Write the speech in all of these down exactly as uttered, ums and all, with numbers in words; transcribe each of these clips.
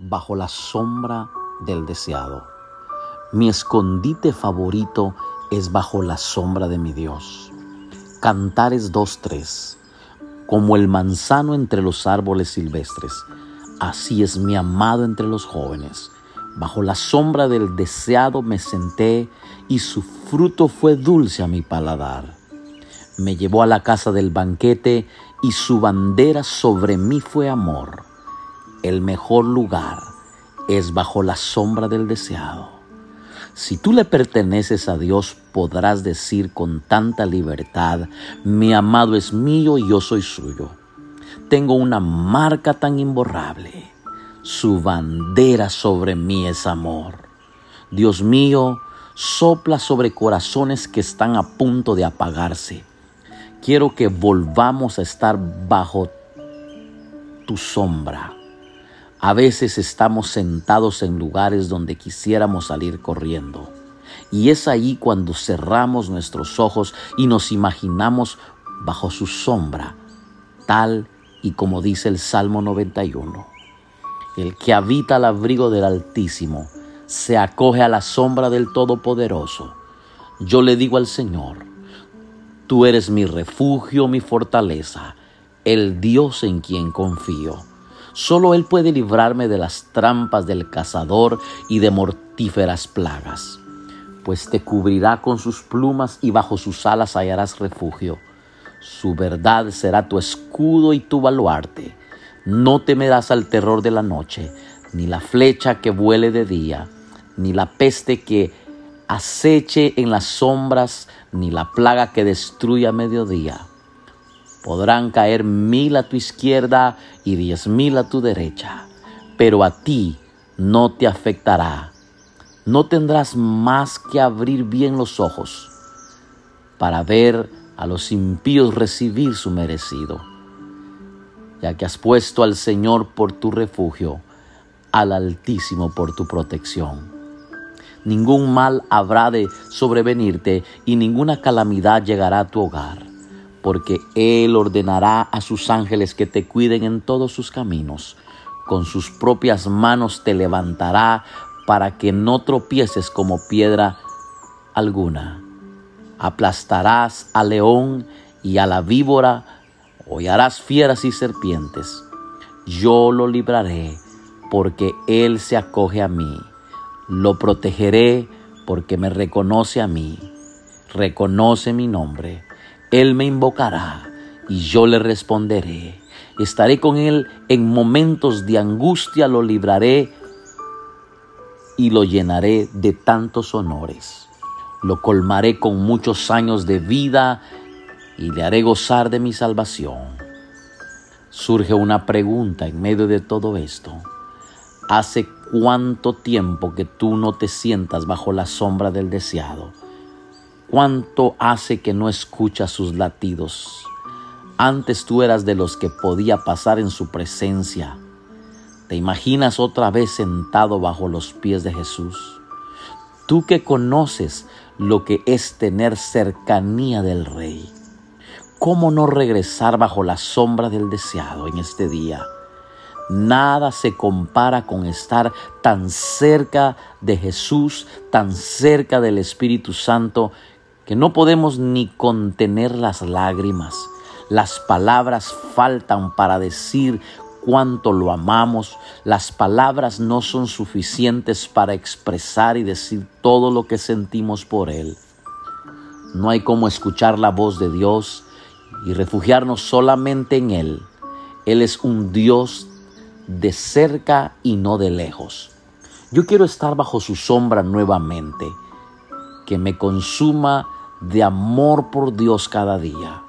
bajo la sombra del deseado. Mi escondite favorito es bajo la sombra de mi Dios. Cantares dos tres. Como el manzano entre los árboles silvestres, así es mi amado entre los jóvenes. Bajo la sombra del deseado me senté, y su fruto fue dulce a mi paladar. Me llevó a la casa del banquete, y su bandera sobre mí fue amor. El mejor lugar es bajo la sombra del deseado. Si tú le perteneces a Dios, podrás decir con tanta libertad: mi amado es mío y yo soy suyo. Tengo una marca tan imborrable. Su bandera sobre mí es amor. Dios mío, sopla sobre corazones que están a punto de apagarse. Quiero que volvamos a estar bajo tu sombra. A veces estamos sentados en lugares donde quisiéramos salir corriendo. Y es ahí cuando cerramos nuestros ojos y nos imaginamos bajo su sombra, tal y como dice el Salmo noventa y uno. El que habita al abrigo del Altísimo se acoge a la sombra del Todopoderoso. Yo le digo al Señor: tú eres mi refugio, mi fortaleza, el Dios en quien confío. Solo Él puede librarme de las trampas del cazador y de mortíferas plagas, pues te cubrirá con sus plumas y bajo sus alas hallarás refugio. Su verdad será tu escudo y tu baluarte. No temerás al terror de la noche, ni la flecha que vuele de día, ni la peste que aceche en las sombras, ni la plaga que destruya a mediodía. Podrán caer mil a tu izquierda y diez mil a tu derecha, pero a ti no te afectará. No tendrás más que abrir bien los ojos para ver a los impíos recibir su merecido. Ya que has puesto al Señor por tu refugio, al Altísimo por tu protección. Ningún mal habrá de sobrevenirte y ninguna calamidad llegará a tu hogar. Porque Él ordenará a sus ángeles que te cuiden en todos sus caminos. Con sus propias manos te levantará para que no tropieces como piedra alguna. Aplastarás al león y a la víbora, hollarás fieras y serpientes. Yo lo libraré porque Él se acoge a mí. Lo protegeré porque me reconoce a mí. Reconoce mi nombre. Él me invocará y yo le responderé. Estaré con él en momentos de angustia, lo libraré y lo llenaré de tantos honores. Lo colmaré con muchos años de vida y le haré gozar de mi salvación. Surge una pregunta en medio de todo esto. ¿Hace cuánto tiempo que tú no te sientas bajo la sombra del deseado? ¿Cuánto hace que no escuchas sus latidos? Antes tú eras de los que podía pasar en su presencia. ¿Te imaginas otra vez sentado bajo los pies de Jesús? Tú que conoces lo que es tener cercanía del Rey, ¿cómo no regresar bajo la sombra del deseado en este día? Nada se compara con estar tan cerca de Jesús, tan cerca del Espíritu Santo, que no podemos ni contener las lágrimas. Las palabras faltan para decir cuánto lo amamos. Las palabras no son suficientes para expresar y decir todo lo que sentimos por Él. No hay como escuchar la voz de Dios y refugiarnos solamente en Él. Él es un Dios de cerca y no de lejos. Yo quiero estar bajo su sombra nuevamente, que me consuma de amor por Dios cada día.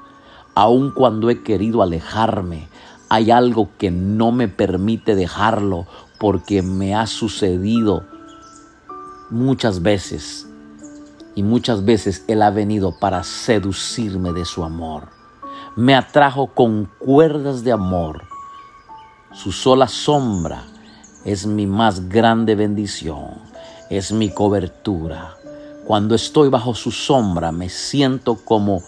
Aun cuando he querido alejarme, hay algo que no me permite dejarlo, porque me ha sucedido muchas veces, y muchas veces Él ha venido para seducirme de su amor. Me atrajo con cuerdas de amor. Su sola sombra es mi más grande bendición, es mi cobertura. Cuando estoy bajo su sombra, me siento como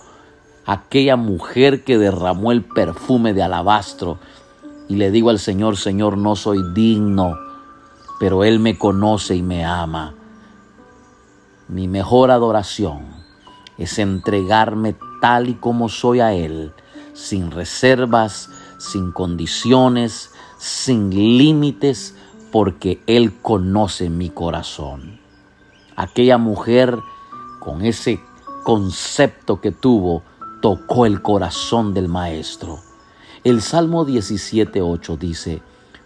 aquella mujer que derramó el perfume de alabastro y le digo al Señor: Señor, no soy digno pero Él me conoce y me ama. Mi mejor adoración es entregarme tal y como soy a Él, sin reservas, sin condiciones, sin límites, porque Él conoce mi corazón. Aquella mujer, con ese concepto que tuvo, tocó el corazón del Maestro. El Salmo diecisiete ocho dice: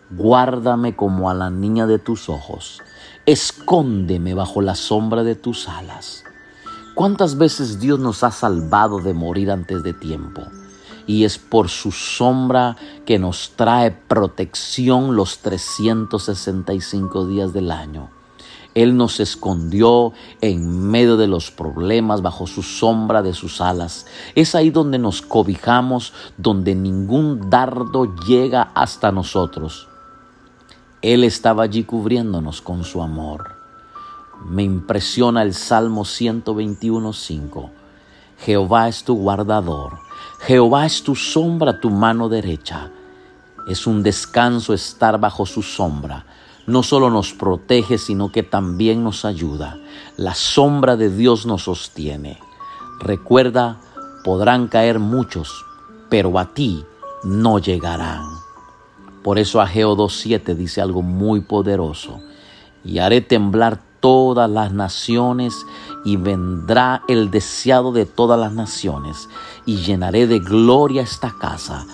guárdame como a la niña de tus ojos, escóndeme bajo la sombra de tus alas. ¿Cuántas veces Dios nos ha salvado de morir antes de tiempo? Y es por su sombra que nos trae protección los trescientos sesenta y cinco días del año. Él nos escondió en medio de los problemas bajo su sombra de sus alas. Es ahí donde nos cobijamos, donde ningún dardo llega hasta nosotros. Él estaba allí cubriéndonos con su amor. Me impresiona el Salmo ciento veintiuno, cinco. Jehová es tu guardador, Jehová es tu sombra, tu mano derecha. Es un descanso estar bajo su sombra. No solo nos protege, sino que también nos ayuda. La sombra de Dios nos sostiene. Recuerda, podrán caer muchos, pero a ti no llegarán. Por eso Ageo dos siete dice algo muy poderoso: y haré temblar todas las naciones, y vendrá el deseado de todas las naciones, y llenaré de gloria esta casa,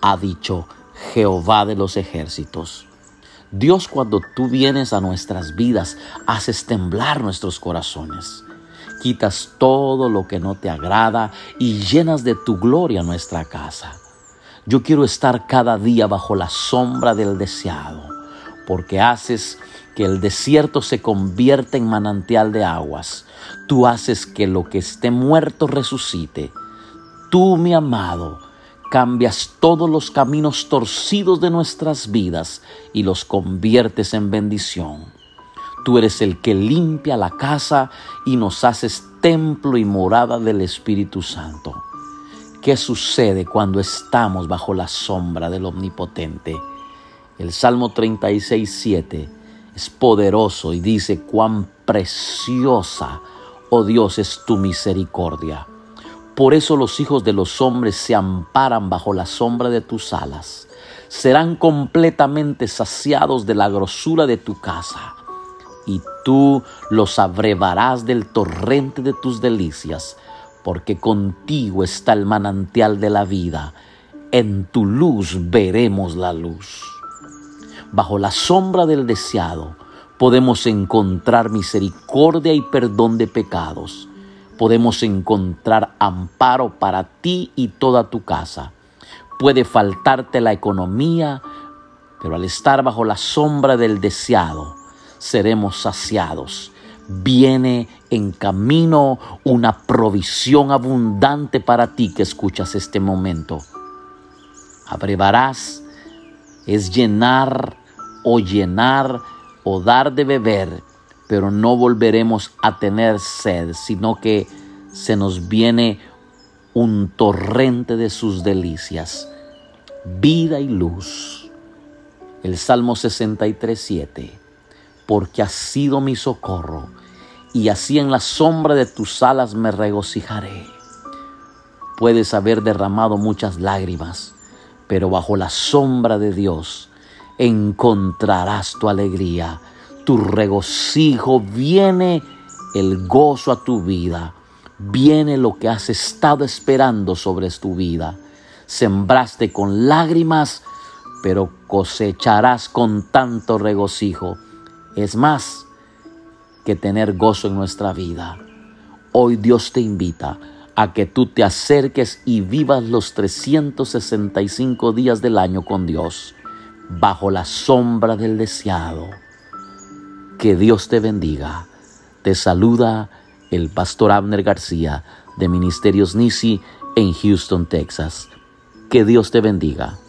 ha dicho Jehová de los ejércitos. Dios, cuando tú vienes a nuestras vidas, haces temblar nuestros corazones, quitas todo lo que no te agrada y llenas de tu gloria nuestra casa. Yo quiero estar cada día bajo la sombra del deseado, porque haces que el desierto se convierta en manantial de aguas. Tú haces que lo que esté muerto resucite. Tú, mi amado, cambias todos los caminos torcidos de nuestras vidas y los conviertes en bendición. Tú eres el que limpia la casa y nos haces templo y morada del Espíritu Santo. ¿Qué sucede cuando estamos bajo la sombra del Omnipotente? El Salmo treinta y seis, siete es poderoso y dice: cuán preciosa, oh Dios, es tu misericordia. Por eso los hijos de los hombres se amparan bajo la sombra de tus alas. Serán completamente saciados de la grosura de tu casa, y tú los abrevarás del torrente de tus delicias, porque contigo está el manantial de la vida. En tu luz veremos la luz. Bajo la sombra del deseado podemos encontrar misericordia y perdón de pecados. Podemos encontrar amparo para ti y toda tu casa. Puede faltarte la economía, pero al estar bajo la sombra del deseado, seremos saciados. Viene en camino una provisión abundante para ti que escuchas este momento. Abrevarás es llenar o llenar o dar de beber, pero no volveremos a tener sed, sino que se nos viene un torrente de sus delicias, vida y luz. El Salmo sesenta y tres, siete, porque has sido mi socorro, y así en la sombra de tus alas me regocijaré. Puedes haber derramado muchas lágrimas, pero bajo la sombra de Dios encontrarás tu alegría, tu regocijo. Viene el gozo a tu vida. Viene lo que has estado esperando sobre tu vida. Sembraste con lágrimas, pero cosecharás con tanto regocijo. Es más que tener gozo en nuestra vida. Hoy Dios te invita a que tú te acerques y vivas los trescientos sesenta y cinco días del año con Dios, bajo la sombra del deseado. Que Dios te bendiga. Te saluda el Pastor Abner García de Ministerios Nisi en Houston, Texas. Que Dios te bendiga.